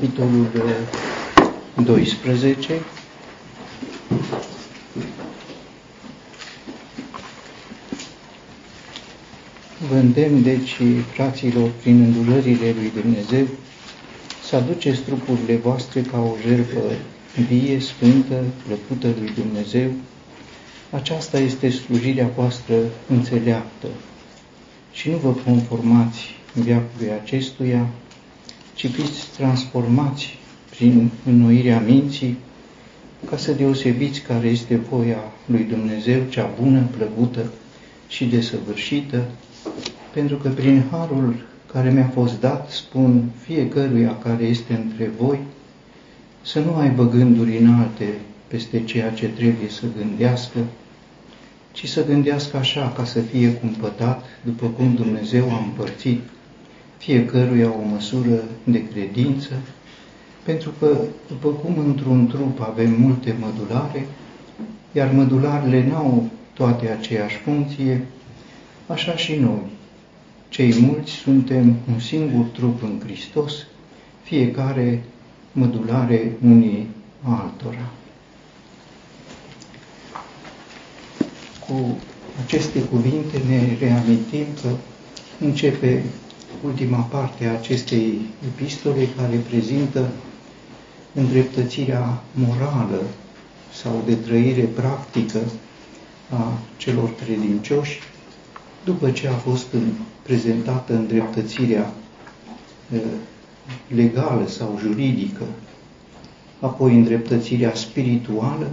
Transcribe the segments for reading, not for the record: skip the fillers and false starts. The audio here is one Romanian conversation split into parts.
capitolul 12. Vă îndemn, deci, fraților, prin îndurările lui Dumnezeu, să aduceți trupurile voastre ca o jertfă vie, sfântă, plăcută lui Dumnezeu. Aceasta este slujirea voastră înțeleaptă. Și nu vă conformați veacului acestuia, ci fiți transformați prin înnoirea minții, ca să deosebiți care este voia lui Dumnezeu, cea bună, plăcută și desăvârșită, pentru că prin harul care mi-a fost dat, spun fiecăruia care este între voi, să nu aibă gânduri înalte peste ceea ce trebuie să gândească, ci să gândească așa, ca să fie cumpătat, după cum Dumnezeu a împărțit fiecăruia o măsură de credință, pentru că, după cum într-un trup avem multe mădulare, iar mădularele n-au toate aceeași funcție, așa și noi, cei mulți, suntem un singur trup în Hristos, fiecare mădulare unii altora. Cu aceste cuvinte ne reamintim că începe ultima parte a acestei epistole, care prezintă îndreptățirea morală sau de trăire practică a celor credincioși, după ce a fost prezentată îndreptățirea legală sau juridică, apoi îndreptățirea spirituală,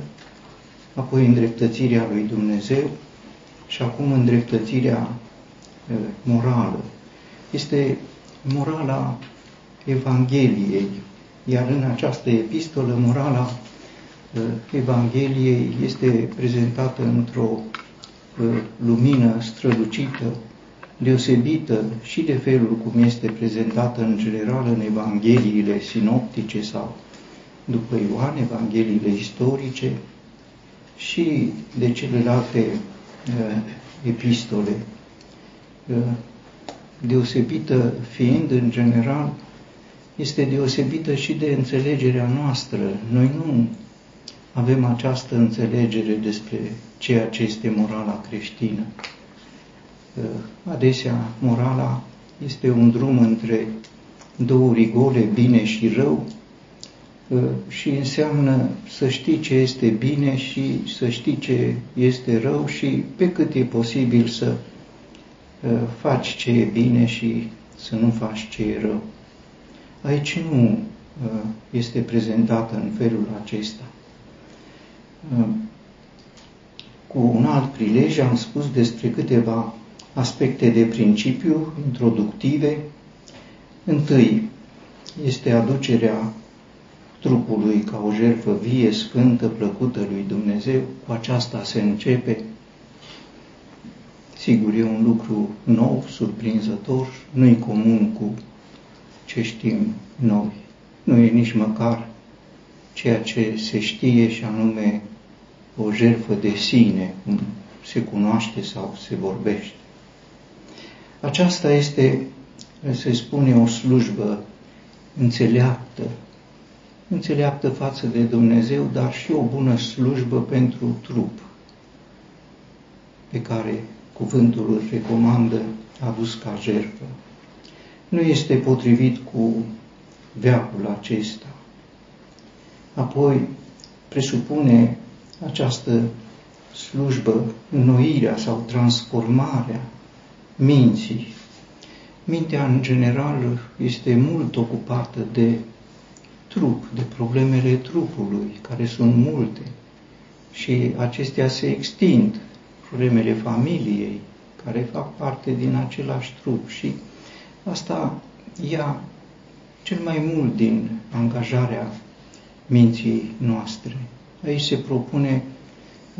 apoi îndreptățirea lui Dumnezeu și acum îndreptățirea morală. Este morala Evangheliei, iar în această epistolă morala Evangheliei este prezentată într-o lumină strălucită, deosebită și de felul cum este prezentată în general în Evangheliile sinoptice sau după Ioan, Evangheliile istorice și de celelalte epistole, deosebită fiind în general, este deosebită și de înțelegerea noastră. Noi nu avem această înțelegere despre ceea ce este morala creștină. Adesea, morala este un drum între două rigole, bine și rău, și înseamnă să știi ce este bine și să știi ce este rău și pe cât e posibil să faci ce e bine și să nu faci ce e rău. Aici nu este prezentată în felul acesta. Cu un alt prilej am spus despre câteva aspecte de principiu introductive. Întâi este aducerea trupului ca o jertfă vie, sfântă, plăcută lui Dumnezeu. Cu aceasta se începe. Sigur, e un lucru nou, surprinzător, nu-i comun cu ce știm noi. Nu e nici măcar ceea ce se știe, și anume o jertfă de sine, cum se cunoaște sau se vorbește. Aceasta este, se spune, o slujbă înțeleaptă, înțeleaptă față de Dumnezeu, dar și o bună slujbă pentru trup, pe care cuvântul îl recomandă adus ca jertfă. Nu este potrivit cu veacul acesta. Apoi presupune această slujbă înnoirea sau transformarea minții. Mintea, în general, este mult ocupată de trup, de problemele trupului, care sunt multe, și acestea se extind. Problemele familiei, care fac parte din același trup, și asta ia cel mai mult din angajarea minții noastre. Aici se propune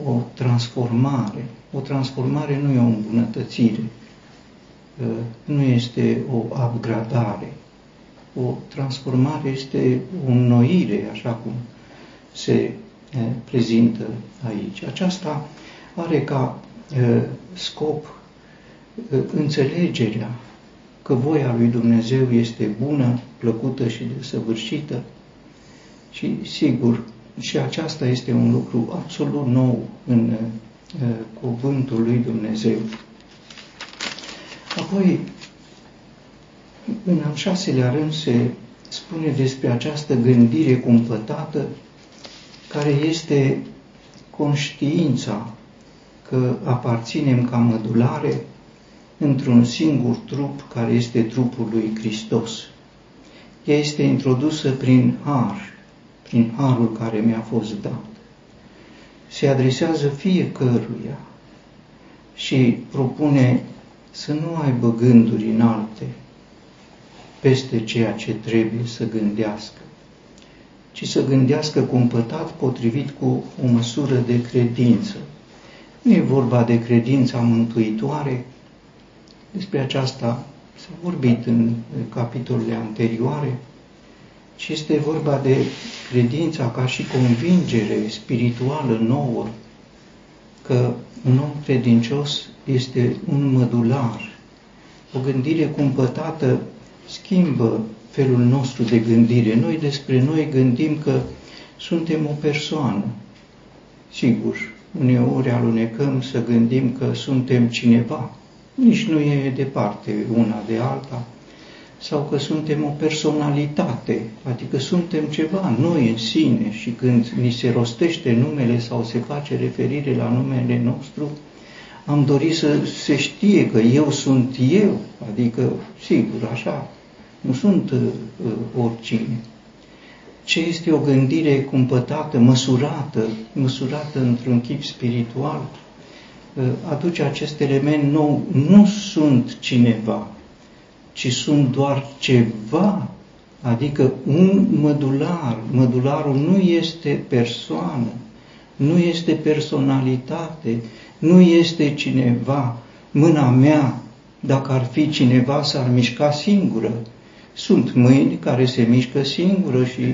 o transformare. O transformare nu e o îmbunătățire, nu este o upgradare. O transformare este o înnoire, așa cum se prezintă aici. Aceasta are ca scop înțelegerea că voia lui Dumnezeu este bună, plăcută și desăvârșită. Și sigur, și aceasta este un lucru absolut nou în cuvântul lui Dumnezeu. Apoi, în al șaselea rând, se spune despre această gândire cumpătată, care este conștiința că aparținem ca mădulare într-un singur trup, care este trupul lui Hristos. Ea este introdusă prin har, prin harul care mi-a fost dat. Se adresează fiecăruia și propune să nu aibă gânduri înalte peste ceea ce trebuie să gândească, ci să gândească cumpătat potrivit cu o măsură de credință. Nu e vorba de credința mântuitoare, despre aceasta s-a vorbit în capitolele anterioare, ci este vorba de credința ca și convingere spirituală nouă, că un om credincios este un mădular. O gândire cumpătată schimbă felul nostru de gândire. Noi despre noi gândim că suntem o persoană. Sigur, uneori alunecăm să gândim că suntem cineva. Nici nu e departe una de alta. Sau că suntem o personalitate, adică suntem ceva noi în sine, și când ni se rostește numele sau se face referire la numele nostru, am dorit să se știe că eu sunt eu, adică, sigur, așa, nu sunt oricine. Ce este o gândire cumpătată, măsurată într-un chip spiritual, aduce acest element nou. Nu sunt cineva, ci sunt doar ceva, adică un mădular. Mădularul nu este persoană, nu este personalitate, nu este cineva. Mâna mea, dacă ar fi cineva, s-ar mișca singură. Sunt mâini care se mișcă singură și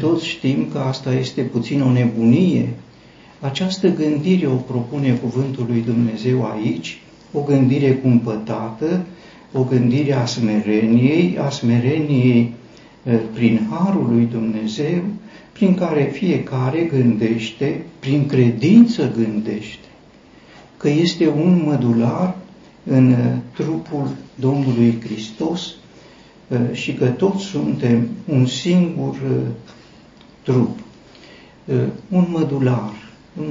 toți știm că asta este puțin o nebunie. Această gândire o propune cuvântul lui Dumnezeu aici, o gândire cumpătată, o gândire a smereniei, prin harul lui Dumnezeu, prin care fiecare gândește, prin credință gândește, că este un mădular în trupul Domnului Hristos și că toți suntem un singur trup. Un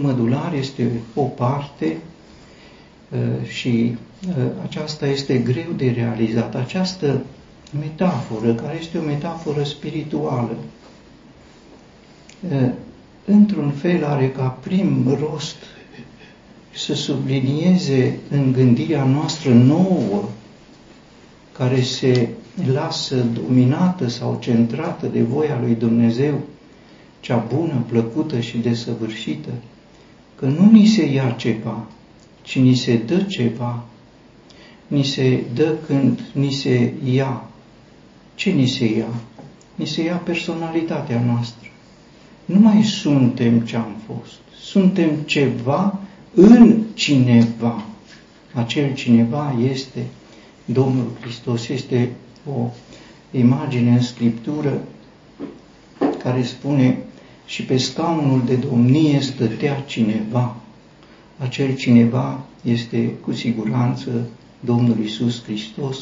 mădular este o parte și aceasta este greu de realizat. Această metaforă, care este o metaforă spirituală, într-un fel are ca prim rost să sublinieze în gândirea noastră nouă, care se lasă dominată sau centrată de voia lui Dumnezeu, cea bună, plăcută și desăvârșită, că nu ni se ia ceva, ci ni se dă ceva. Ni se dă când ni se ia. Ce ni se ia? Ni se ia personalitatea noastră. Nu mai suntem ce am fost. Suntem ceva în cineva. Acel cineva este Domnul Hristos. Este o imagine în Scriptură care spune: și pe scaunul de domnie stătea cineva. Acel cineva este cu siguranță Domnul Iisus Hristos,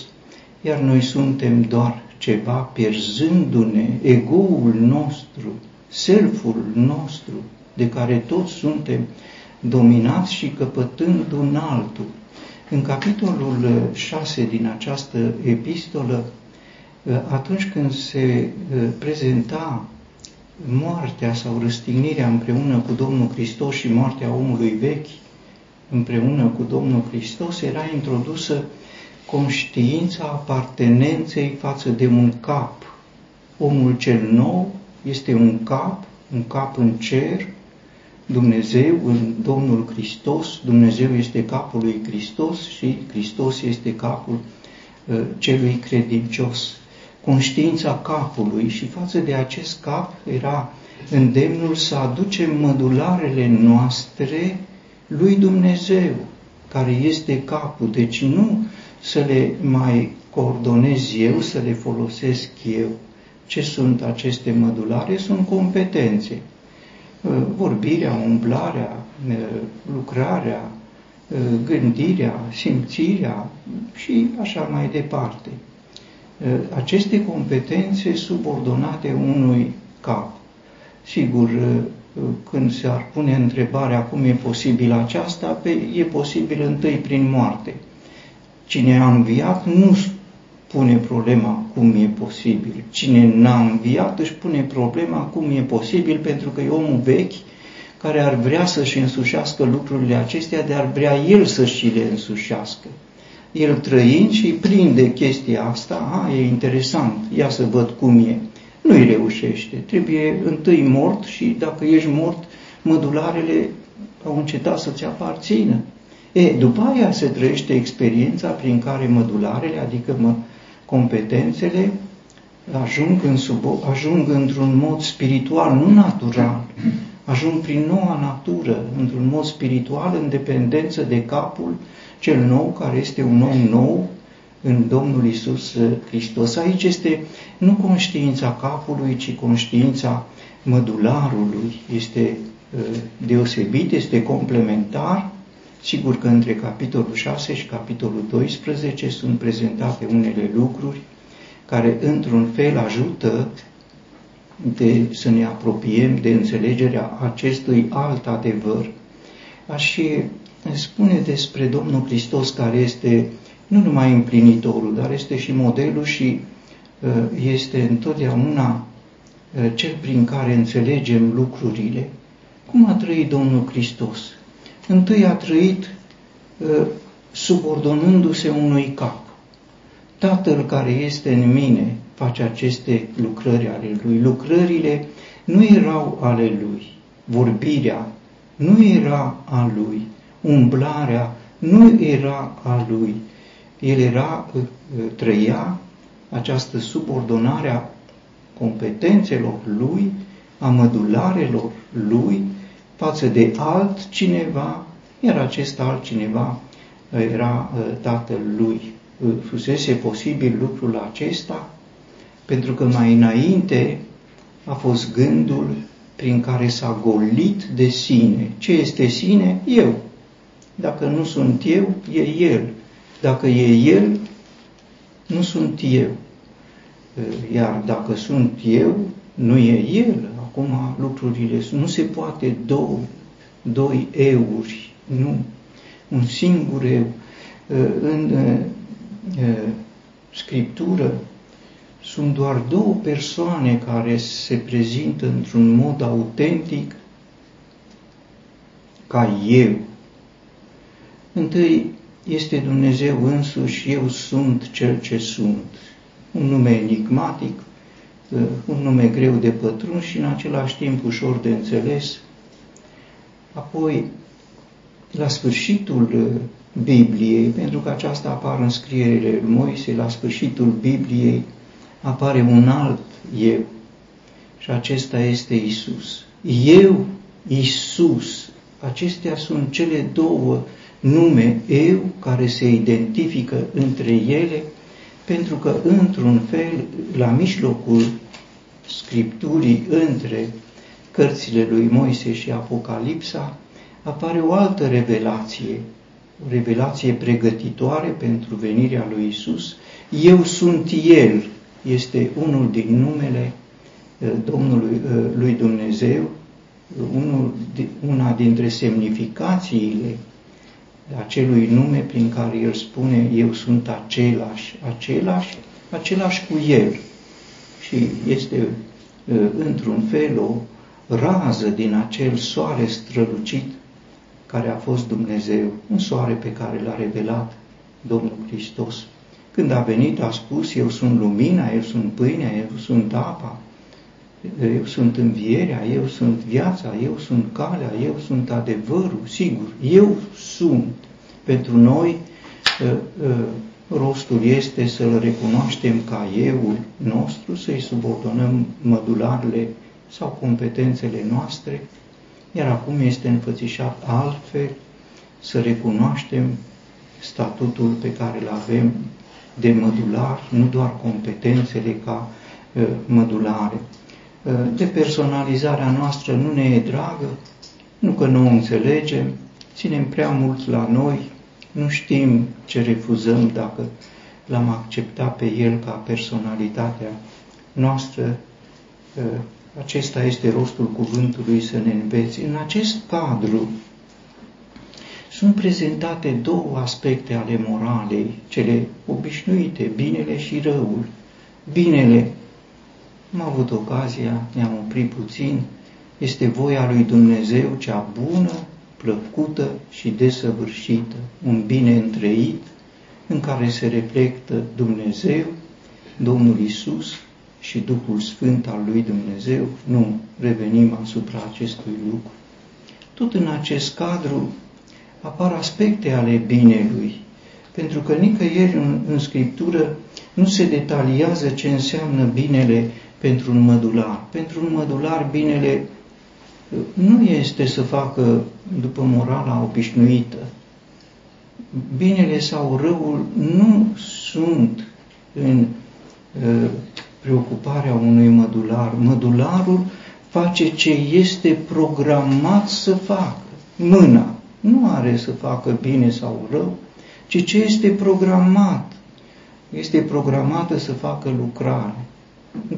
iar noi suntem doar ceva, pierzându-ne egoul nostru, self-ul nostru, de care toți suntem dominați, și căpătând un altul. În capitolul 6 din această epistolă, atunci când se prezenta moartea sau răstignirea împreună cu Domnul Hristos și moartea omului vechi împreună cu Domnul Hristos, era introdusă conștiința apartenenței față de un cap. Omul cel nou este un cap în cer, Dumnezeu în Domnul Hristos. Dumnezeu este capul lui Hristos și Hristos este capul celui credincios. Conștiința capului, și față de acest cap era îndemnul să aducem mădularele noastre lui Dumnezeu, care este capul. Deci nu să le mai coordonez eu, să le folosesc eu. Ce sunt aceste mădulare? Sunt competențe. Vorbirea, umblarea, lucrarea, gândirea, simțirea și așa mai departe. Aceste competențe subordonate unui cap. Sigur, când s-ar pune întrebarea cum e posibil aceasta, e posibil întâi prin moarte. Cine a înviat nu pune problema cum e posibil. Cine n-a înviat își pune problema cum e posibil, pentru că e omul vechi care ar vrea să-și însușească lucrurile acestea, dar ar vrea el să-și le însușească. El trăind și prinde chestia asta, e interesant, ia să văd cum e. Nu-i reușește, trebuie întâi mort și dacă ești mort, mădularele au încetat să-ți aparțină. După aia se trăiește experiența prin care mădularele, adică competențele, ajung într-un mod spiritual, nu natural, ajung prin noua natură, într-un mod spiritual, în dependență de capul cel nou, care este un om nou în Domnul Iisus Hristos. Aici este nu conștiința capului, ci conștiința mădularului. Este deosebit, este complementar. Sigur că între capitolul 6 și capitolul 12 sunt prezentate unele lucruri care într-un fel ajută să ne apropiem de înțelegerea acestui alt adevăr. Aș spune despre Domnul Hristos, care este nu numai împlinitorul, dar este și modelul și este întotdeauna cel prin care înțelegem lucrurile. Cum a trăit Domnul Hristos? Întâi a trăit subordonându-se unui cap. Tatăl care este în mine face aceste lucrări ale lui. Lucrările nu erau ale lui. Vorbirea nu era a lui. Umblarea nu era a lui. El trăia această subordonare a competențelor lui, a mădularelor lui, față de altcineva, iar acest altcineva era tatăl lui. Fusese posibil lucrul acesta pentru că mai înainte a fost gândul prin care s-a golit de sine. Ce este sine? Eu. Dacă nu sunt eu, e el. Dacă e el, nu sunt eu. Iar dacă sunt eu, nu e el. Acum lucrurile nu se poate doi euri, nu. Un singur eu. În Scriptură sunt doar două persoane care se prezintă într-un mod autentic ca eu. Întâi este Dumnezeu însuși, eu sunt cel ce sunt. Un nume enigmatic, un nume greu de pătruns și în același timp ușor de înțeles. Apoi, la sfârșitul Bibliei, pentru că aceasta apare în scrierile lui Moise, la sfârșitul Bibliei apare un alt eu și acesta este Iisus. Eu, Iisus, acestea sunt cele două nume eu care se identifică între ele, pentru că într-un fel, la mijlocul Scripturii, între cărțile lui Moise și Apocalipsa, apare o altă revelație, o revelație pregătitoare pentru venirea lui Iisus. Eu sunt El, este unul din numele Domnului lui Dumnezeu, una dintre semnificațiile acelui nume prin care el spune, eu sunt același cu el. Și este într-un fel o rază din acel soare strălucit care a fost Dumnezeu, un soare pe care l-a revelat Domnul Hristos. Când a venit, a spus, eu sunt lumina, eu sunt pâinea, eu sunt apa, eu sunt învierea, eu sunt viața, eu sunt calea, eu sunt adevărul, sigur, eu sunt. Pentru noi rostul este să-l recunoaștem ca euul nostru, să-i subordonăm mădularele sau competențele noastre, iar acum este înfățișat altfel să recunoaștem statutul pe care îl avem de mădulari, nu doar competențele ca mădulare. De personalizarea noastră nu ne e dragă, nu că nu o înțelegem, ținem prea mult la noi, nu știm ce refuzăm dacă l-am acceptat pe el ca personalitatea noastră. Acesta este rostul cuvântului să ne înveți. În acest cadru sunt prezentate două aspecte ale moralei, cele obișnuite, binele și răul. Binele, am avut ocazia, ne-am oprit puțin, este voia lui Dumnezeu cea bună, plăcută și desăvârșită, un bine întreit în care se reflectă Dumnezeu, Domnul Iisus și Duhul Sfânt al lui Dumnezeu. Nu revenim asupra acestui lucru. Tot în acest cadru apar aspecte ale binelui, pentru că nicăieri în Scriptură nu se detaliază ce înseamnă binele pentru un mădular. Pentru un mădular binele nu este să facă după morala obișnuită. Binele sau răul nu sunt în preocuparea unui mădular. Mădularul face ce este programat să facă. Mâna nu are să facă bine sau rău, ci ce este programat. Este programată să facă lucrare.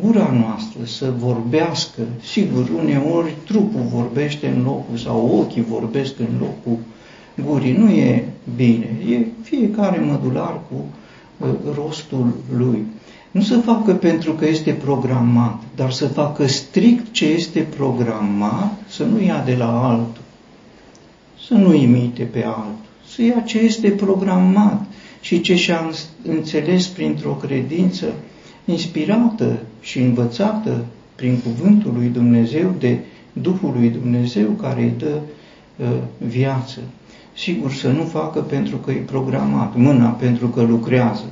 Gura noastră să vorbească, sigur, uneori trupul vorbește în locul sau ochii vorbesc în locul gurii. Nu e bine, e fiecare mădular cu rostul lui. Nu să facă pentru că este programat, dar să facă strict ce este programat, să nu ia de la altul, să nu imite pe altul, să ia ce este programat și ce și-a înțeles printr-o credință inspirată și învățată prin Cuvântul lui Dumnezeu, de Duhul lui Dumnezeu care îi dă viață. Sigur, să nu facă pentru că e programat, mâna pentru că lucrează.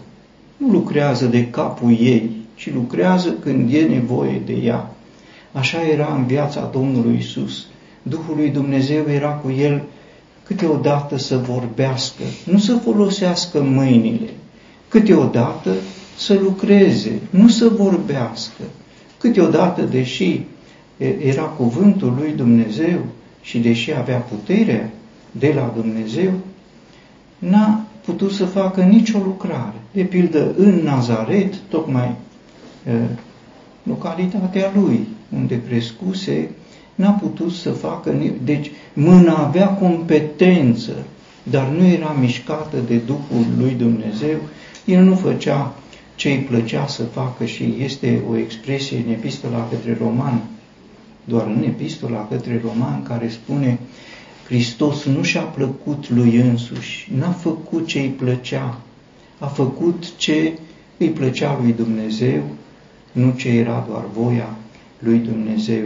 Nu lucrează de capul ei, ci lucrează când e nevoie de ea. Așa era în viața Domnului Iisus. Duhul lui Dumnezeu era cu el câteodată să vorbească, nu să folosească mâinile, câteodată să lucreze, nu să vorbească. Câteodată, deși era cuvântul lui Dumnezeu și deși avea puterea de la Dumnezeu, n-a putut să facă nicio lucrare. De pildă, în Nazaret, tocmai localitatea lui, unde crescuse, n-a putut să facă nimic. Deci, mâna avea competență, dar nu era mișcată de Duhul lui Dumnezeu. El nu făcea ce îi plăcea să facă și este o expresie în Epistola către Romani, doar în Epistola către Romani, care spune: Hristos nu și-a plăcut lui însuși, n-a făcut ce îi plăcea, a făcut ce îi plăcea lui Dumnezeu, nu ce era doar voia lui Dumnezeu.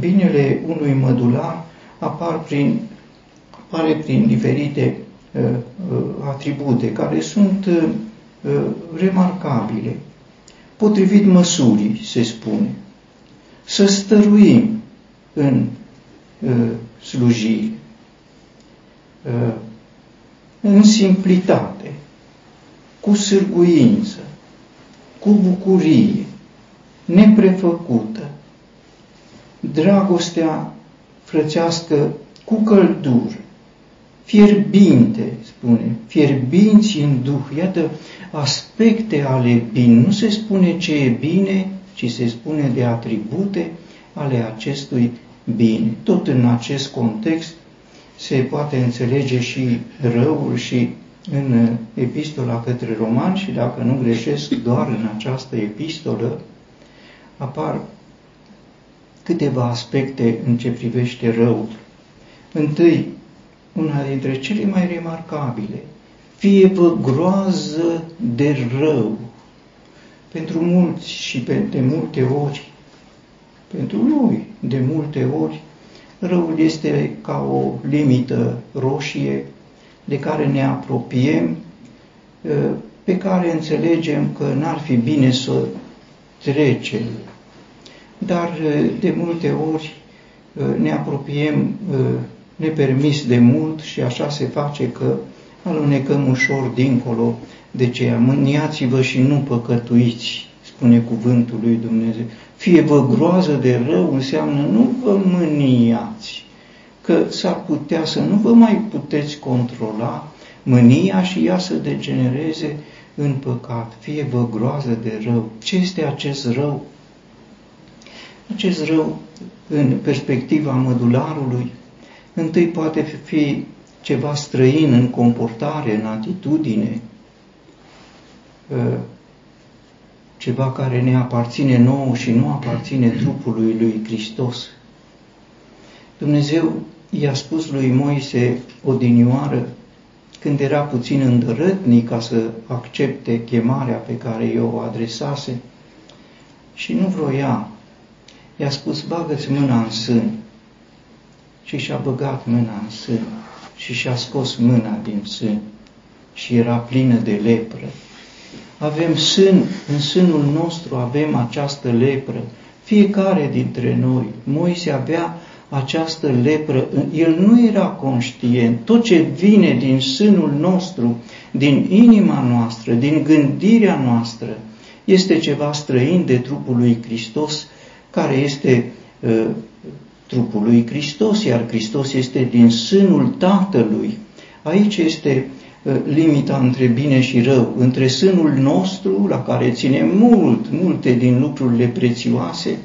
Binele unui mădular apare prin diferite atribute care sunt remarcabile. Potrivit măsurii, se spune, să stăruim în slujire, în simplitate, cu sârguință, cu bucurie, neprefăcută, dragostea frățească cu căldură, fierbinte, spune, fierbinți în Duh. Iată aspecte ale bine. Nu se spune ce e bine, ci se spune de atribute ale acestui bine. Tot în acest context se poate înțelege și răul și în Epistola către Romani și, dacă nu greșesc, doar în această epistolă apar câteva aspecte în ce privește răul. Întâi, una dintre cele mai remarcabile: fie-vă groază de rău. Pentru mulți și de multe ori, pentru noi, de multe ori, răul este ca o limită roșie de care ne apropiem, pe care înțelegem că n-ar fi bine să trecem. Dar de multe ori ne apropiem nepermis de mult și așa se face că alunecăm ușor dincolo De aceea, mâniați-vă și nu păcătuiți, spune cuvântul lui Dumnezeu. Fie vă groază de rău înseamnă nu vă mâniați, că s-ar putea să nu vă mai puteți controla mânia și ea să degenereze în păcat. Fie vă groază de rău. Ce este acest rău? Acest rău, în perspectiva mădularului, întâi poate fi ceva străin în comportare, în atitudine, ceva care ne aparține nouă și nu aparține trupului lui Hristos. Dumnezeu i-a spus lui Moise odinioară, când era puțin îndărătnic ca să accepte chemarea pe care eu o adresase și nu vroia, i-a spus, bagă-ți mâna în sân. Și și-a băgat mâna în sân și și-a scos mâna din sân și era plină de lepră. Avem sân, în sânul nostru avem această lepră. Fiecare dintre noi, Moise avea această lepră, el nu era conștient. Tot ce vine din sânul nostru, din inima noastră, din gândirea noastră, este ceva străin de trupul lui Hristos, care este trupul lui Hristos, iar Hristos este din sânul Tatălui. Aici este limita între bine și rău, între sânul nostru, la care ținem mult, multe din lucrurile prețioase,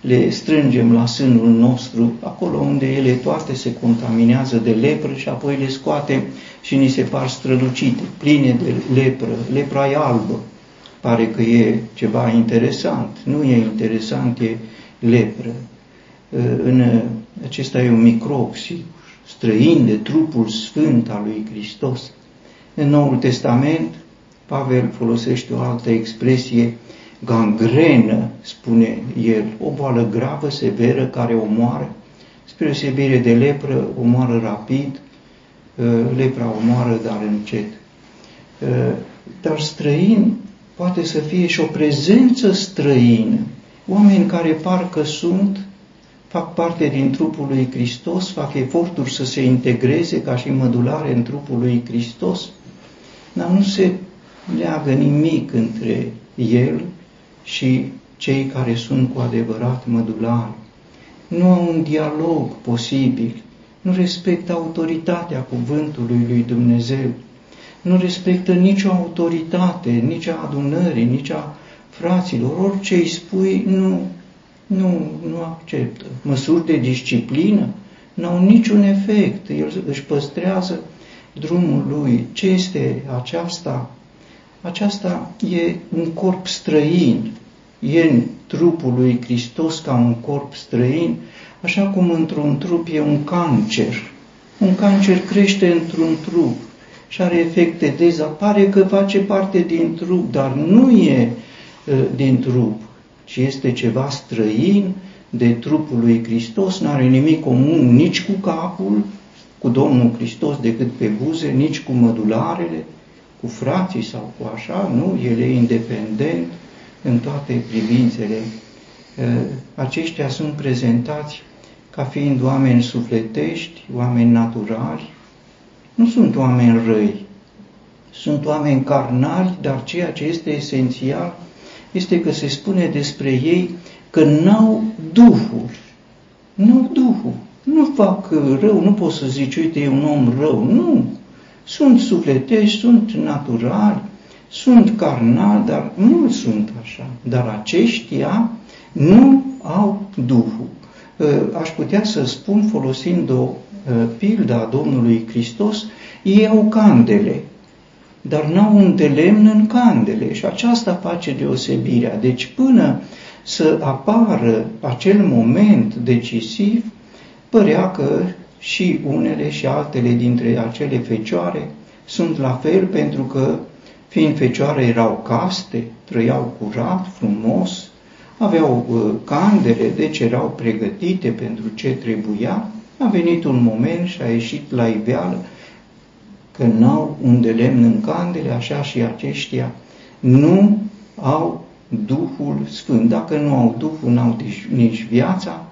le strângem la sânul nostru, acolo unde ele toate se contaminează de lepră și apoi le scoatem și ni se par strălucite, pline de lepră, lepra e albă. Pare că e ceva interesant, nu e interesant, e lepră. Acesta e un microb, străin de trupul sfânt al lui Hristos. În Noul Testament, Pavel folosește o altă expresie, gangrenă, spune el, o boală gravă, severă, care omoară, spre osebire de lepră, omoară rapid, lepra omoară, dar încet. Dar străin poate să fie și o prezență străină, oameni care parcă sunt, fac parte din trupul lui Hristos, fac eforturi să se integreze ca și mădulare în trupul lui Hristos, dar nu se leagă nimic între el și cei care sunt cu adevărat mădulari. Nu au un dialog posibil, nu respectă autoritatea cuvântului lui Dumnezeu, nu respectă nicio autoritate, nici a adunării, nici a fraților, orice îi spui nu acceptă. Măsuri de disciplină n-au niciun efect, el își păstrează drumul lui. Ce este aceasta? Aceasta e un corp străin, e în trupul lui Hristos ca un corp străin, așa cum într-un trup e un cancer. Un cancer crește într-un trup și are efecte dezapare că face parte din trup, dar nu e din trup, ci este ceva străin de trupul lui Hristos, n-are nimic comun nici cu capul, cu Domnul Hristos decât pe buze, nici cu mădularele, cu frații sau cu așa, nu, el e independent în toate privințele. Aceștia sunt prezentați ca fiind oameni sufletești, oameni naturali, nu sunt oameni răi, sunt oameni carnali, dar ceea ce este esențial este că se spune despre ei că n-au Duhul, n-au Duhul, nu fac rău, nu poți să zici, uite, e un om rău, nu. Sunt sufletești, sunt naturali, sunt carnali, dar nu sunt așa. Dar aceștia nu au Duhul. Aș putea să spun, folosind o pildă a Domnului Hristos, ei au candele, dar n-au un delemn în candele și aceasta face deosebirea. Deci până să apară acel moment decisiv, părea că și unele și altele dintre acele fecioare sunt la fel, pentru că, fiind fecioare, erau caste, trăiau curat, frumos, aveau candele, deci erau pregătite pentru ce trebuia. A venit un moment și a ieșit la iveală că n-au un de lemn în candele, așa și aceștia nu au Duhul Sfânt. Dacă nu au Duhul, n-au nici viața,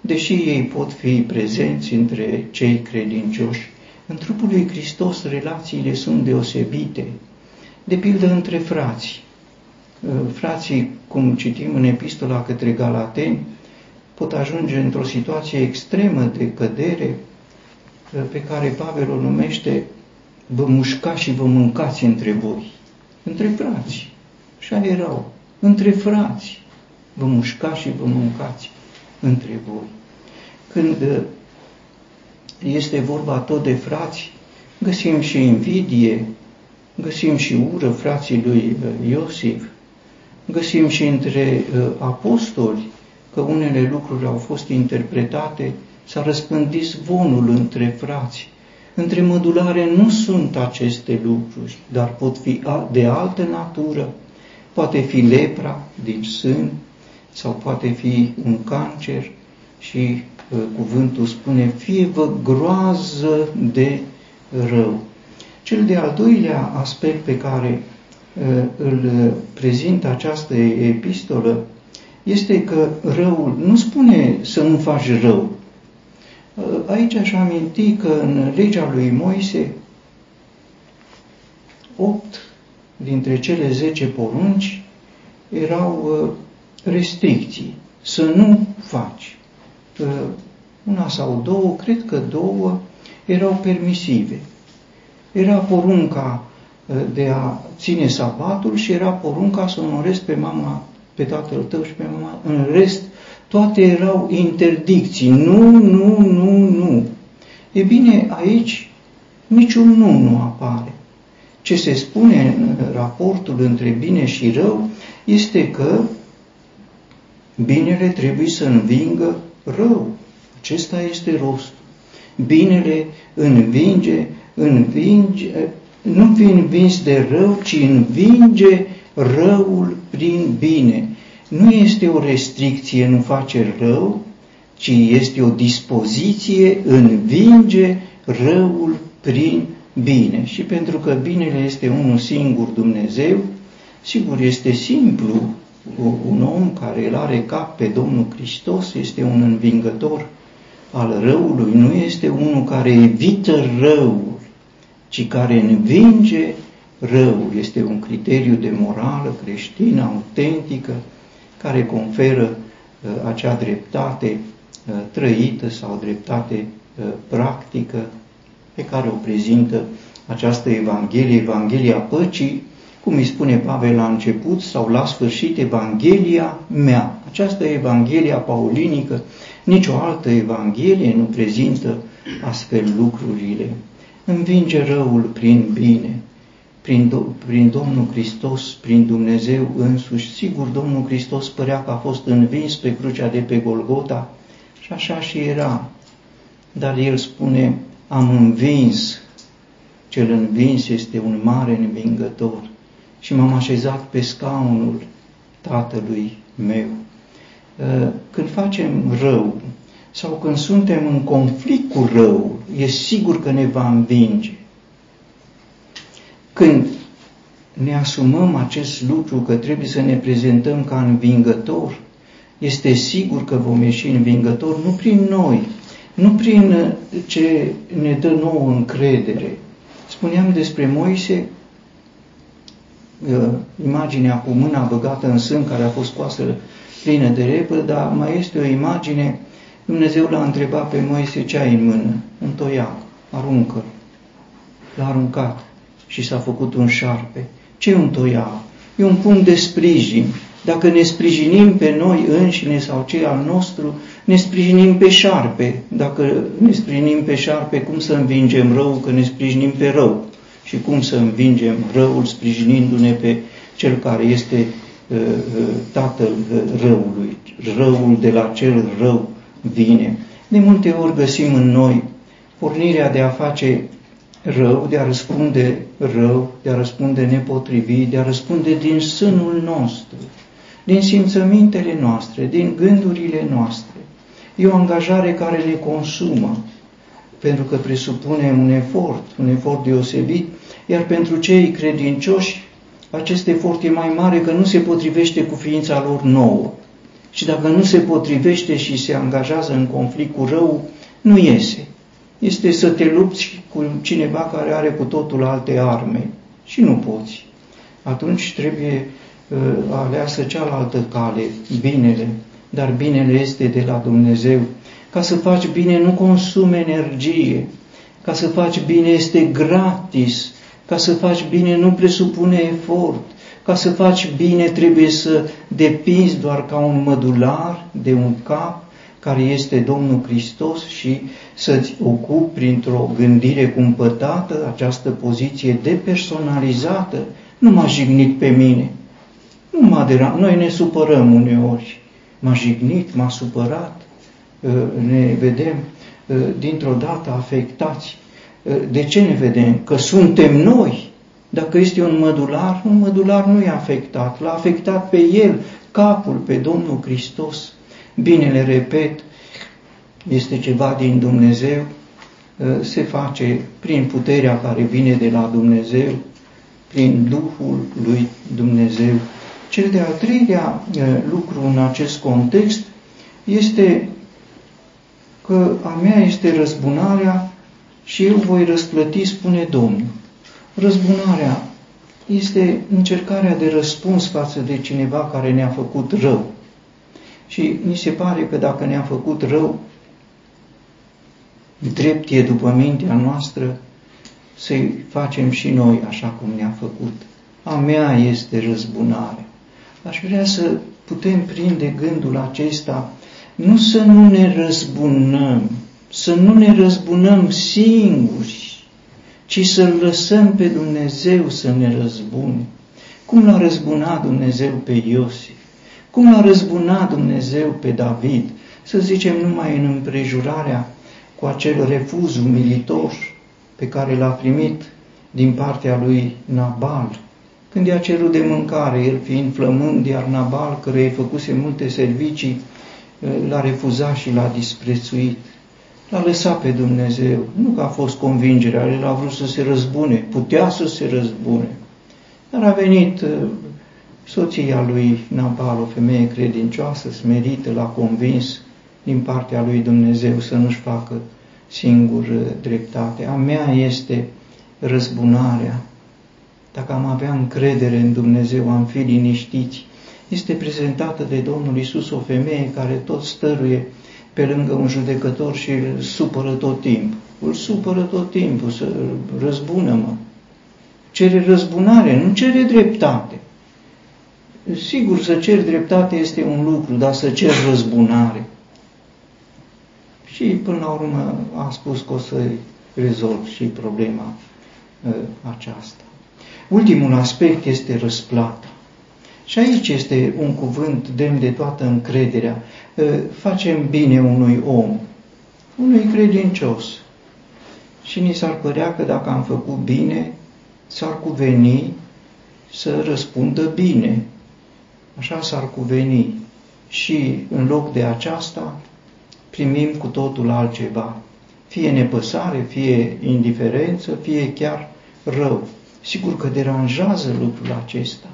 deși ei pot fi prezenți între cei credincioși. În trupul lui Hristos relațiile sunt deosebite. de pildă între frați. Frații, cum citim în epistola către Galateni, pot ajunge într-o situație extremă de cădere pe care Pavel o numește vă mușcați și vă mâncați între voi. Între frați. Așa erau. Între frați. Vă mușcați și vă mâncați între voi. Când este vorba tot de frați, găsim și invidie, găsim și ură frații lui Iosif, găsim și între apostoli că unele lucruri au fost interpretate, s-a răspândit zvonul între frați. Între mădulare nu sunt aceste lucruri, dar pot fi de altă natură. Poate fi lepra din sân sau poate fi un cancer și cuvântul spune fie-vă groază de rău. Cel de-al doilea aspect pe care îl prezintă această epistolă este că răul nu spune să nu faci rău. Aici aș aminti că în legea lui Moise 8 dintre cele 10 porunci erau restricții. Să nu faci. Una sau două, cred că două, erau permisive. Era porunca de a ține sabatul și era porunca să onorezi pe mama, pe tatăl tău și pe mama. În rest, toate erau interdicții. Nu. E bine, aici niciun nu apare. Ce se spune în raportul între bine și rău este că binele trebuie să învingă rău. Acesta este rostul. Binele învinge, nu fi învins de rău, ci învinge răul prin bine. Nu este o restricție, nu face rău, ci este o dispoziție, învinge răul prin bine. Și pentru că binele este unul singur Dumnezeu, sigur este simplu, un om care îl are cap pe Domnul Hristos este un învingător al răului, nu este unul care evită răul, ci care învinge răul. Este un criteriu de morală creștină, autentică, care conferă acea dreptate trăită sau dreptate practică pe care o prezintă această Evanghelie, Evanghelia Păcii, cum îi spune Pavel la început sau la sfârșit, Evanghelia mea. Această Evanghelia paulinică, nicio altă Evanghelie nu prezintă astfel lucrurile. Învinge răul prin bine, prin Domnul Hristos, prin Dumnezeu însuși. Sigur, Domnul Hristos părea că a fost învins pe crucea de pe Golgota și așa și era. Dar El spune, am învins. Cel învins este un mare învingător și m-am așezat pe scaunul Tatălui meu. Când facem rău sau când suntem în conflict cu răul, e sigur că ne va învinge. Când ne asumăm acest lucru că trebuie să ne prezentăm ca învingător, este sigur că vom ieși învingător, nu prin noi, nu prin ce ne dă nouă încredere. Spuneam despre Moise, imaginea cu mâna băgată în sân, care a fost scoasă plină de repă, dar mai este o imagine, Dumnezeu l-a întrebat pe Moise ce ai în mână, un toiac, aruncă, l-a aruncat. Și s-a făcut un șarpe. Ce un toiac? E un punct de sprijin. Dacă ne sprijinim pe noi înșine sau cei al nostru, ne sprijinim pe șarpe. Dacă ne sprijinim pe șarpe, cum să învingem răul? Că ne sprijinim pe rău. Și cum să învingem răul sprijinindu-ne pe cel care este tatăl răului. Răul de la cel rău vine. De multe ori găsim în noi pornirea de a face rău, de a răspunde rău, de a răspunde nepotrivit, de a răspunde din sânul nostru, din simțămintele noastre, din gândurile noastre. E o angajare care ne consumă, pentru că presupune un efort deosebit, iar pentru cei credincioși, acest efort e mai mare că nu se potrivește cu ființa lor nouă. Și dacă nu se potrivește și se angajează în conflict cu rău, nu iese. Este să te lupți cu cineva care are cu totul alte arme și nu poți. atunci trebuie aleasă cealaltă cale, binele. Dar binele este de la Dumnezeu. Ca să faci bine nu consumi energie, ca să faci bine este gratis, ca să faci bine nu presupune efort, ca să faci bine trebuie să depinzi doar ca un mădular de un cap care este Domnul Hristos și să-ți ocupi printr-o gândire cumpătată această poziție depersonalizată. Nu m-a jignit pe mine, nu m-a deranjat. Noi ne supărăm uneori, m-a jignit, m-a supărat, ne vedem dintr-o dată afectați. De ce ne vedem? Că suntem noi. Dacă este un mădular, un mădular nu e afectat, l-a afectat pe el, capul, pe Domnul Hristos. Binele, repet, este ceva din Dumnezeu, se face prin puterea care vine de la Dumnezeu, prin Duhul lui Dumnezeu. Cel de-al treilea lucru în acest context este că a mea este răzbunarea și eu voi răsplăti, spune Domnul. Răzbunarea este încercarea de răspuns față de cineva care ne-a făcut rău. Și mi se pare că dacă ne-a făcut rău, drept e după mintea noastră să-i facem și noi așa cum ne-a făcut. A mea este răzbunare. Aș vrea să putem prinde gândul acesta, nu să nu ne răzbunăm, să nu ne răzbunăm singuri, ci să-L lăsăm pe Dumnezeu să ne răzbune. Cum l-a răzbunat Dumnezeu pe Iosif? Cum l-a răzbunat Dumnezeu pe David? Să zicem numai în împrejurarea cu acel refuz umilitor pe care l-a primit din partea lui Nabal. Când i-a cerut de mâncare, el fiind flămând, iar Nabal, căruia îi făcuse multe servicii, l-a refuzat și l-a disprețuit. L-a lăsat pe Dumnezeu. Nu că a fost convingerea, el a vrut să se răzbune, putea să se răzbune. Dar a venit soția lui Nabal, o femeie credincioasă, smerită, l-a convins din partea lui Dumnezeu să nu-și facă singur dreptate. A mea este răzbunarea. Dacă am avea încredere în Dumnezeu, am fi liniștiți. Este prezentată de Domnul Iisus o femeie care tot stăruie pe lângă un judecător și îl supără tot timpul. Îl supără tot timpul, să răzbună-mă. Cere răzbunare, nu cere dreptate. Sigur, să ceri dreptate este un lucru, dar să ceri răzbunare. Și până la urmă a spus că o să-i rezolv și problema aceasta. Ultimul aspect este răsplata. Și aici este un cuvânt demn de toată încrederea. Facem bine unui om, unui credincios. Și ni s-ar părea că dacă am făcut bine, s-ar cuveni să răspundă bine. Așa s-ar cuveni. Și în loc de aceasta primim cu totul altceva. Fie nepăsare, fie indiferență, fie chiar rău. Sigur că deranjează lucrul acesta.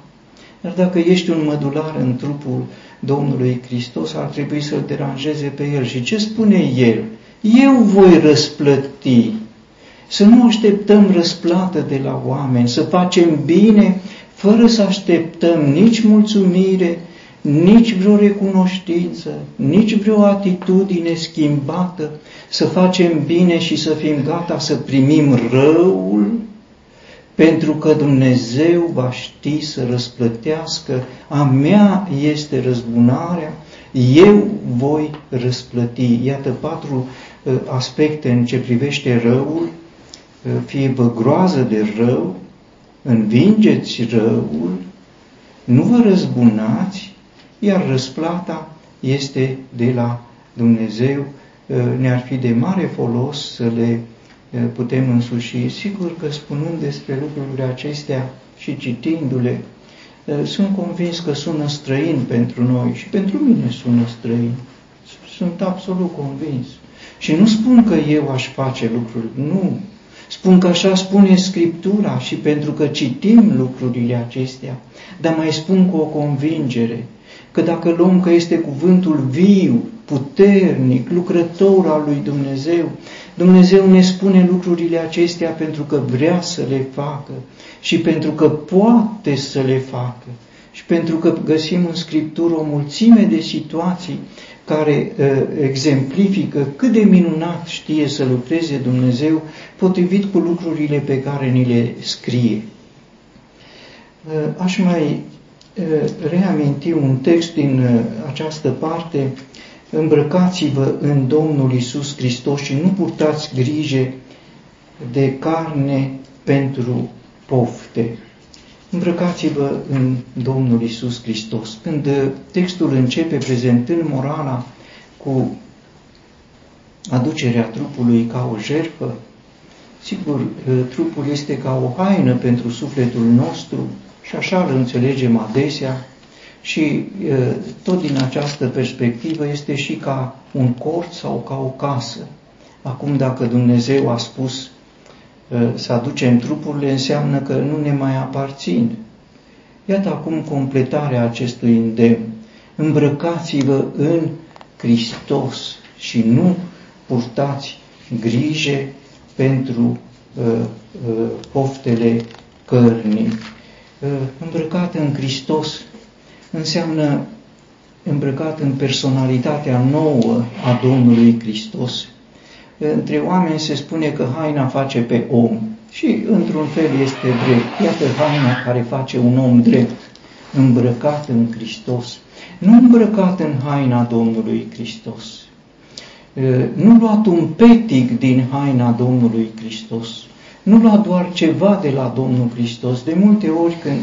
Dar dacă ești un mădular în trupul Domnului Hristos, ar trebui să-L deranjeze pe El. Și ce spune El? Eu voi răsplăti. Să nu așteptăm răsplată de la oameni, să facem bine fără să așteptăm nici mulțumire, nici vreo recunoștință, nici vreo atitudine schimbată, să facem bine și să fim gata să primim răul, pentru că Dumnezeu va ști să răsplătească. A mea este răzbunarea, eu voi răsplăti. Iată patru aspecte în ce privește răul. Fie-vă groază de rău, învingeți răul, nu vă răzbunați, iar răsplata este de la Dumnezeu. Ne-ar fi de mare folos să le putem însuși. Sigur că spunând despre lucrurile acestea și citindu-le, sunt convins că sună străin pentru noi și pentru mine sună străin. Sunt absolut convins. Și nu spun că eu aș face lucruri, nu. Spun că așa spune Scriptura și pentru că citim lucrurile acestea, dar mai spun cu o convingere, că dacă luăm că este cuvântul viu, puternic, lucrător al lui Dumnezeu. Dumnezeu ne spune lucrurile acestea pentru că vrea să le facă și pentru că poate să le facă și pentru că găsim în Scriptură o mulțime de situații care exemplifică cât de minunat știe să lucreze Dumnezeu potrivit cu lucrurile pe care ni le scrie. Aș mai reaminti un text din această parte: îmbrăcați-vă în Domnul Iisus Hristos și nu purtați grijă de carne pentru pofte. Îmbrăcați-vă în Domnul Iisus Hristos. Când textul începe prezentând morala cu aducerea trupului ca o jertfă, sigur, trupul este ca o haină pentru sufletul nostru și așa îl înțelegem adesea, și tot din această perspectivă este și ca un cort sau ca o casă. Acum, dacă Dumnezeu a spus să aducem trupurile, înseamnă că nu ne mai aparțin. Iată acum completarea acestui îndemn. Îmbrăcați-vă în Hristos și nu purtați grijă pentru poftele cărnii. Îmbrăcat în Hristos înseamnă îmbrăcat în personalitatea nouă a Domnului Hristos. Între oameni se spune că haina face pe om și într-un fel este drept. Iată haina care face un om drept, îmbrăcat în Hristos, nu îmbrăcat în haina Domnului Hristos. Nu luat un petic din haina Domnului Hristos, nu luat doar ceva de la Domnul Hristos. De multe ori când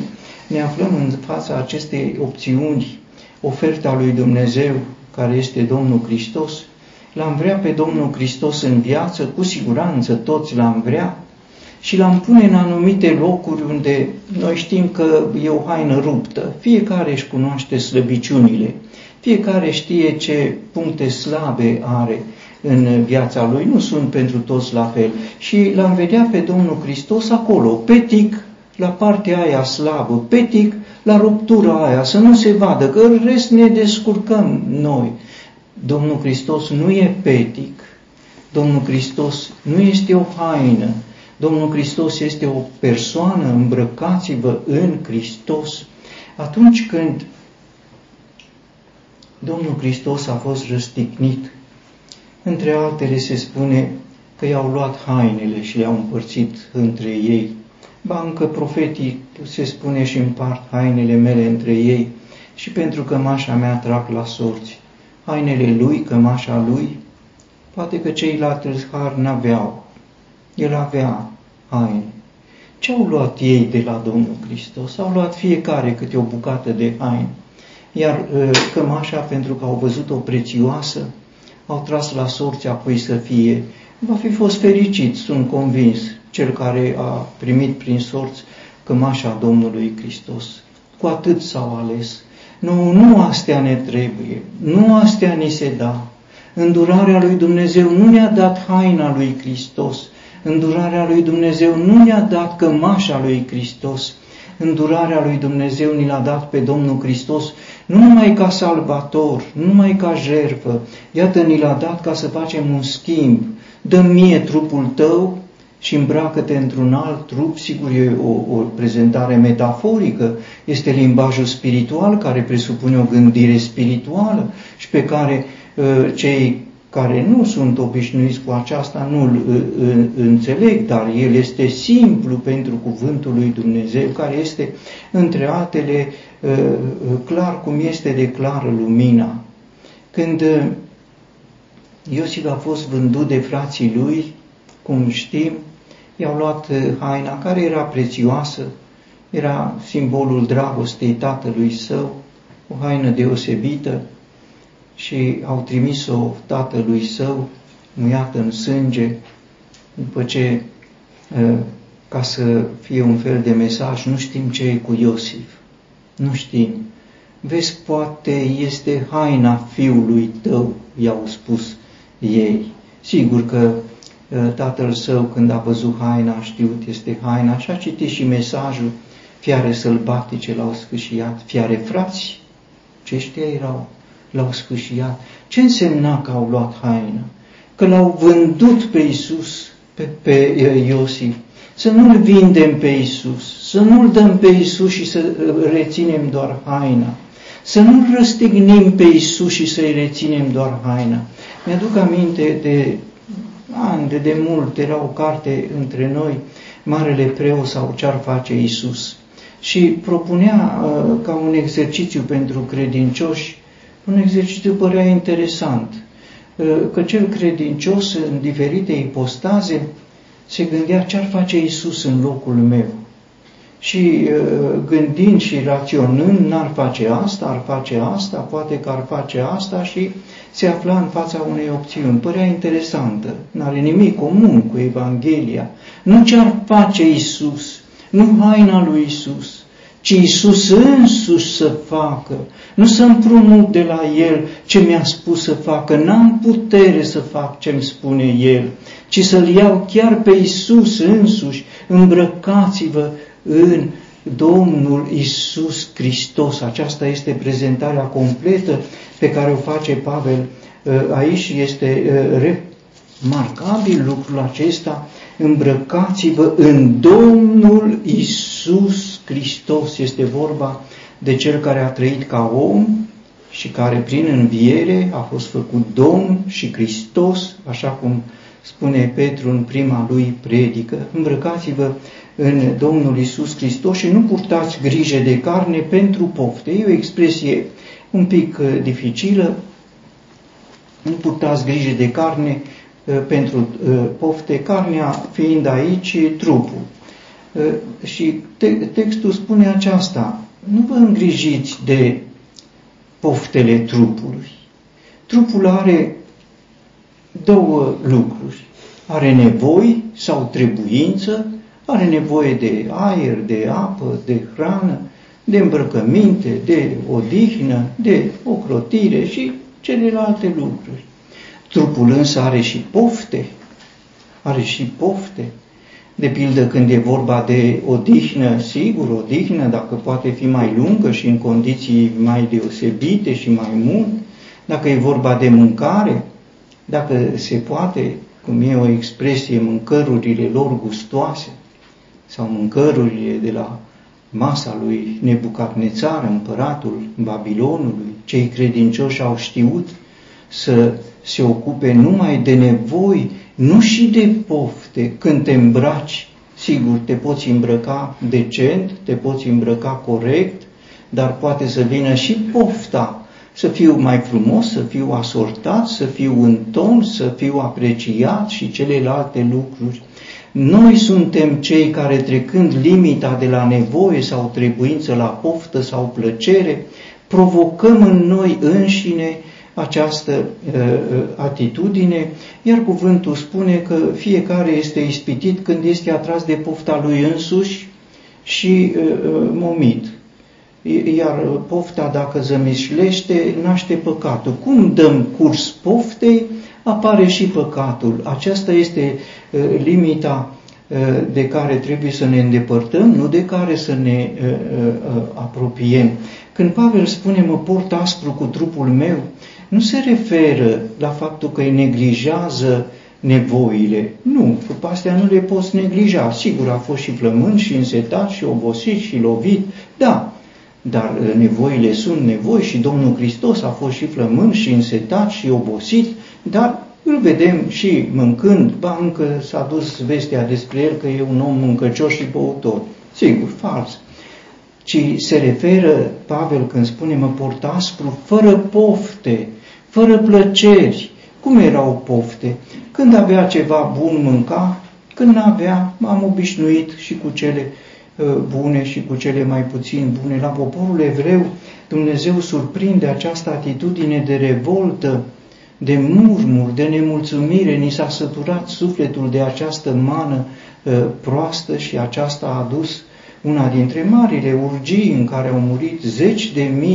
ne aflăm în fața acestei opțiuni, oferta lui Dumnezeu, care este Domnul Hristos, l-am vrea pe Domnul Hristos în viață, cu siguranță toți l-am vrea, și l-am pune în anumite locuri unde noi știm că e o haină ruptă. Fiecare își cunoaște slăbiciunile, fiecare știe ce puncte slabe are în viața lui, nu sunt pentru toți la fel. Și l-am vedea pe Domnul Hristos acolo, petic, la partea aia slabă, petic, la ruptura aia, să nu se vadă, că în rest ne descurcăm noi. Domnul Hristos nu e petic, Domnul Hristos nu este o haină, Domnul Hristos este o persoană. Îmbrăcați-vă în Hristos. Atunci când Domnul Hristos a fost răstignit, între altele se spune că i-au luat hainele și le-au împărțit între ei. Ba, încă profetii, se spune, și împart hainele mele între ei și pentru cămașa mea trag la sorți. Hainele lui, cămașa lui, poate că ceilalți har n-aveau. El avea haine. Ce au luat ei de la Domnul Hristos? Au luat fiecare câte o bucată de haine. Iar cămașa, pentru că au văzut-o prețioasă, au tras la sorți a cui să fie. Va fi fost fericit, sunt convins, cel care a primit prin sorți cămașa Domnului Hristos. Cu atât s-au ales. Nu, nu astea ne trebuie, nu astea ni se da. Îndurarea lui Dumnezeu nu ne-a dat haina lui Hristos, îndurarea lui Dumnezeu nu ne-a dat cămașa lui Hristos, îndurarea lui Dumnezeu ni l-a dat pe Domnul Hristos nu numai ca salvator, nu numai ca jertfă. Iată, ni l-a dat ca să facem un schimb. Dă mie trupul tău și îmbracă-te într-un alt trup. Sigur, e o prezentare metaforică, este limbajul spiritual care presupune o gândire spirituală și pe care cei care nu sunt obișnuiți cu aceasta nu-l înțeleg, dar el este simplu pentru cuvântul lui Dumnezeu, care este, între altele, clar cum este de clară lumina. Când Iosif a fost vândut de frații lui, cum știm, i-au luat haina care era prețioasă, era simbolul dragostei tatălui său, o haină deosebită, și au trimis-o tatălui său, muiată în sânge, după ce, ca să fie un fel de mesaj, nu știm ce e cu Iosif, nu știm. Vezi, poate este haina fiului tău, i-au spus ei. Sigur că tatăl său, când a văzut haina, a știut, este haina, și a citit și mesajul. Fiare sălbatice l-au sfâșiat, fiare frați, ce ăștia erau, l-au sfâșiat. Ce însemna că au luat haina? Că l-au vândut pe Iisus, pe Iosif. Să nu-l vindem pe Iisus, să nu-l dăm pe Iisus și să reținem doar haina. Să nu-l răstignim pe Iisus și să-i reținem doar haina. Mi-aduc aminte de ani de mult, era o carte între noi, Marele Preot sau Ce-ar face Iisus. Și propunea ca un exercițiu pentru credincioși, un exercițiu părea interesant, că cel credincios în diferite ipostaze se gândea ce-ar face Iisus în locul meu. Și gândind și raționând, n-ar face asta, ar face asta, poate că ar face asta și se afla în fața unei opțiuni. Părea interesantă, n-are nimic comun cu Evanghelia. Nu ce-ar face Iisus, nu haina lui Iisus, ci Iisus însuși să facă. Nu să împrumut de la El ce mi-a spus să facă, n-am putere să fac ce-mi spune El, ci să-L iau chiar pe Iisus însuși. Îmbrăcați-vă în Domnul Iisus Hristos. Aceasta este prezentarea completă pe care o face Pavel aici. Este remarcabil lucrul acesta. Îmbrăcați-vă în Domnul Iisus Hristos. Este vorba de Cel care a trăit ca om și care prin înviere a fost făcut Domn și Hristos, așa cum spune Petru în prima lui predică. Îmbrăcați-vă în Domnul Iisus Hristos și nu purtați grijă de carne pentru pofte. E o expresie un pic dificilă. Nu purtați grijă de carne pentru pofte, carnea fiind aici trupul. Și textul spune aceasta: nu vă îngrijiți de poftele trupului. Trupul are două lucruri. Are nevoi sau trebuință, are nevoie de aer, de apă, de hrană, de îmbrăcăminte, de odihnă, de ocrotire și celelalte lucruri. Trupul însă are și pofte, are și pofte. De pildă, când e vorba de odihnă, sigur, odihnă, dacă poate fi mai lungă și în condiții mai deosebite și mai mult, dacă e vorba de mâncare, dacă se poate, cum e o expresie, mâncărurile lor gustoase, sau mâncărurile de la masa lui Nebucadnețar, împăratul Babilonului, cei credincioși au știut să se ocupe numai de nevoi, nu și de pofte. Când te îmbraci, sigur, te poți îmbrăca decent, te poți îmbrăca corect, dar poate să vină și pofta, să fiu mai frumos, să fiu asortat, să fiu în ton, să fiu apreciat și celelalte lucruri. Noi suntem cei care, trecând limita de la nevoie sau trebuință la poftă sau plăcere, provocăm în noi înșine această atitudine, iar cuvântul spune că fiecare este ispitit când este atras de pofta lui însuși și momit. Iar pofta, dacă zămislește, naște păcatul. Cum dăm curs poftei, apare și păcatul. Aceasta este limita de care trebuie să ne îndepărtăm, nu de care să ne apropiem. Când Pavel spune, mă port aspru cu trupul meu, nu se referă la faptul că îi neglijează nevoile. Nu, pe astea nu le poți neglija. Sigur, a fost și flământ, și însetat, și obosit, și lovit, da. Dar nevoile sunt nevoi și Domnul Hristos a fost și flământ, și însetat, și obosit, dar îl vedem și mâncând. Ba, încă s-a dus vestea despre el că e un om mâncăcios și băutor. Sigur, fals. Ci se referă Pavel când spune, mă port aspru, fără pofte, fără plăceri. Cum erau pofte? Când avea ceva bun, mânca, când n-avea, m-am obișnuit și cu cele bune și cu cele mai puțin bune. La poporul evreu, Dumnezeu surprinde această atitudine de revoltă, de murmur, de nemulțumire. Ni s-a săturat sufletul de această mană proastă și aceasta a adus una dintre marile urgii în care au murit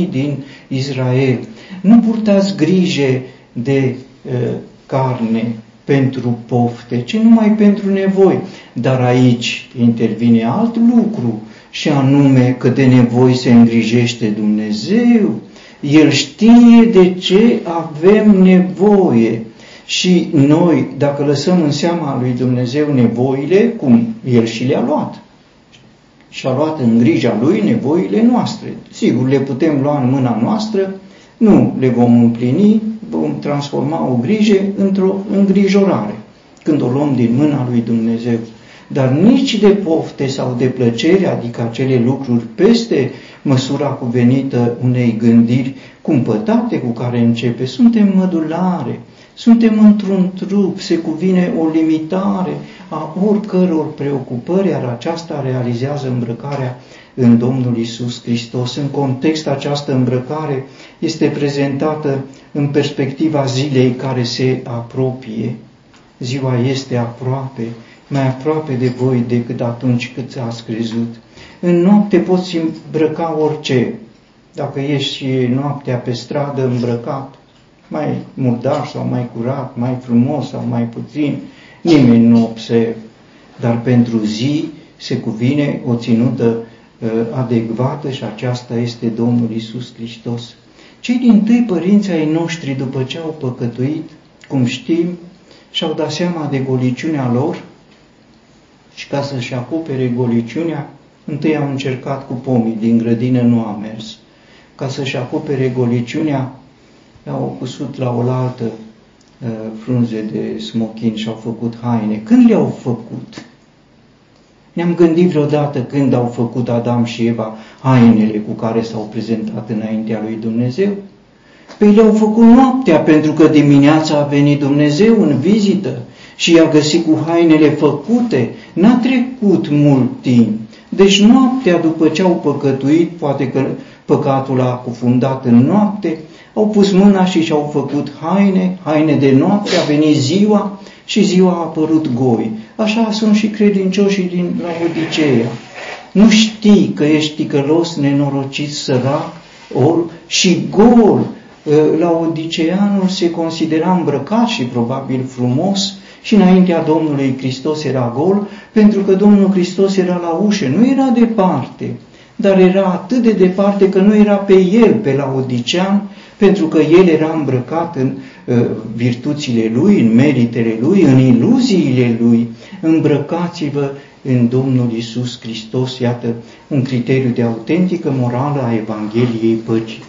10.000 din Israel. Nu purtați grijă de carne pentru pofte, ci numai pentru nevoi. Dar aici intervine alt lucru, și anume că de nevoi se îngrijește Dumnezeu. El știe de ce avem nevoie și noi, dacă lăsăm în seama lui Dumnezeu nevoile, cum? El și le-a luat. Și a luat în grija Lui nevoile noastre. Sigur, le putem lua în mâna noastră, nu le vom împlini, vom transforma o grijă într-o îngrijorare, când o luăm din mâna lui Dumnezeu. Dar nici de pofte sau de plăcere, adică acele lucruri peste măsura cuvenită unei gândiri cumpătate cu care începe, suntem mădulare, suntem într-un trup, se cuvine o limitare a oricăror preocupări, iar aceasta realizează îmbrăcarea în Domnul Iisus Hristos. În context, această îmbrăcare este prezentată în perspectiva zilei care se apropie. Ziua este aproape, mai aproape de voi decât atunci cât ați crezut. În noapte poți îmbrăca orice. Dacă ești noaptea pe stradă îmbrăcat, mai murdar sau mai curat, mai frumos sau mai puțin, nimeni nu observă. Dar pentru zi se cuvine o ținută adecvată și aceasta este Domnul Iisus Hristos. Cei dintâi părinți ai noștri, după ce au păcătuit, cum știm, și-au dat seama de goliciunea lor și ca să-și acopere goliciunea, întâi au încercat cu pomii din grădină, nu a mers. Ca să-și acopere goliciunea, au cusut la oaltă frunze de smochin și au făcut haine. Când le-au făcut? Ne-am gândit vreodată când au făcut Adam și Eva hainele cu care s-au prezentat înaintea lui Dumnezeu? Păi le-au făcut noaptea, pentru că dimineața a venit Dumnezeu în vizită și i-a găsit cu hainele făcute. N-a trecut mult timp. Deci noaptea, după ce au păcătuit, poate că păcatul a cufundat în noapte, au pus mâna și și-au făcut haine, haine de noapte, a venit ziua și ziua a apărut goi. Așa sunt și credincioșii din Laodiceea. Nu știi că ești ticălos, nenorocit, sărac, ori și gol. Laodiceanul se considera îmbrăcat și probabil frumos și înaintea Domnului Hristos era gol, pentru că Domnul Hristos era la ușă, nu era departe, dar era atât de departe că nu era pe el, pe Laodicean, pentru că el era îmbrăcat în virtuțile lui, în meritele lui, în iluziile lui. Îmbrăcați-vă în Domnul Iisus Hristos, iată un criteriu de autentică morală a Evangheliei Păcii.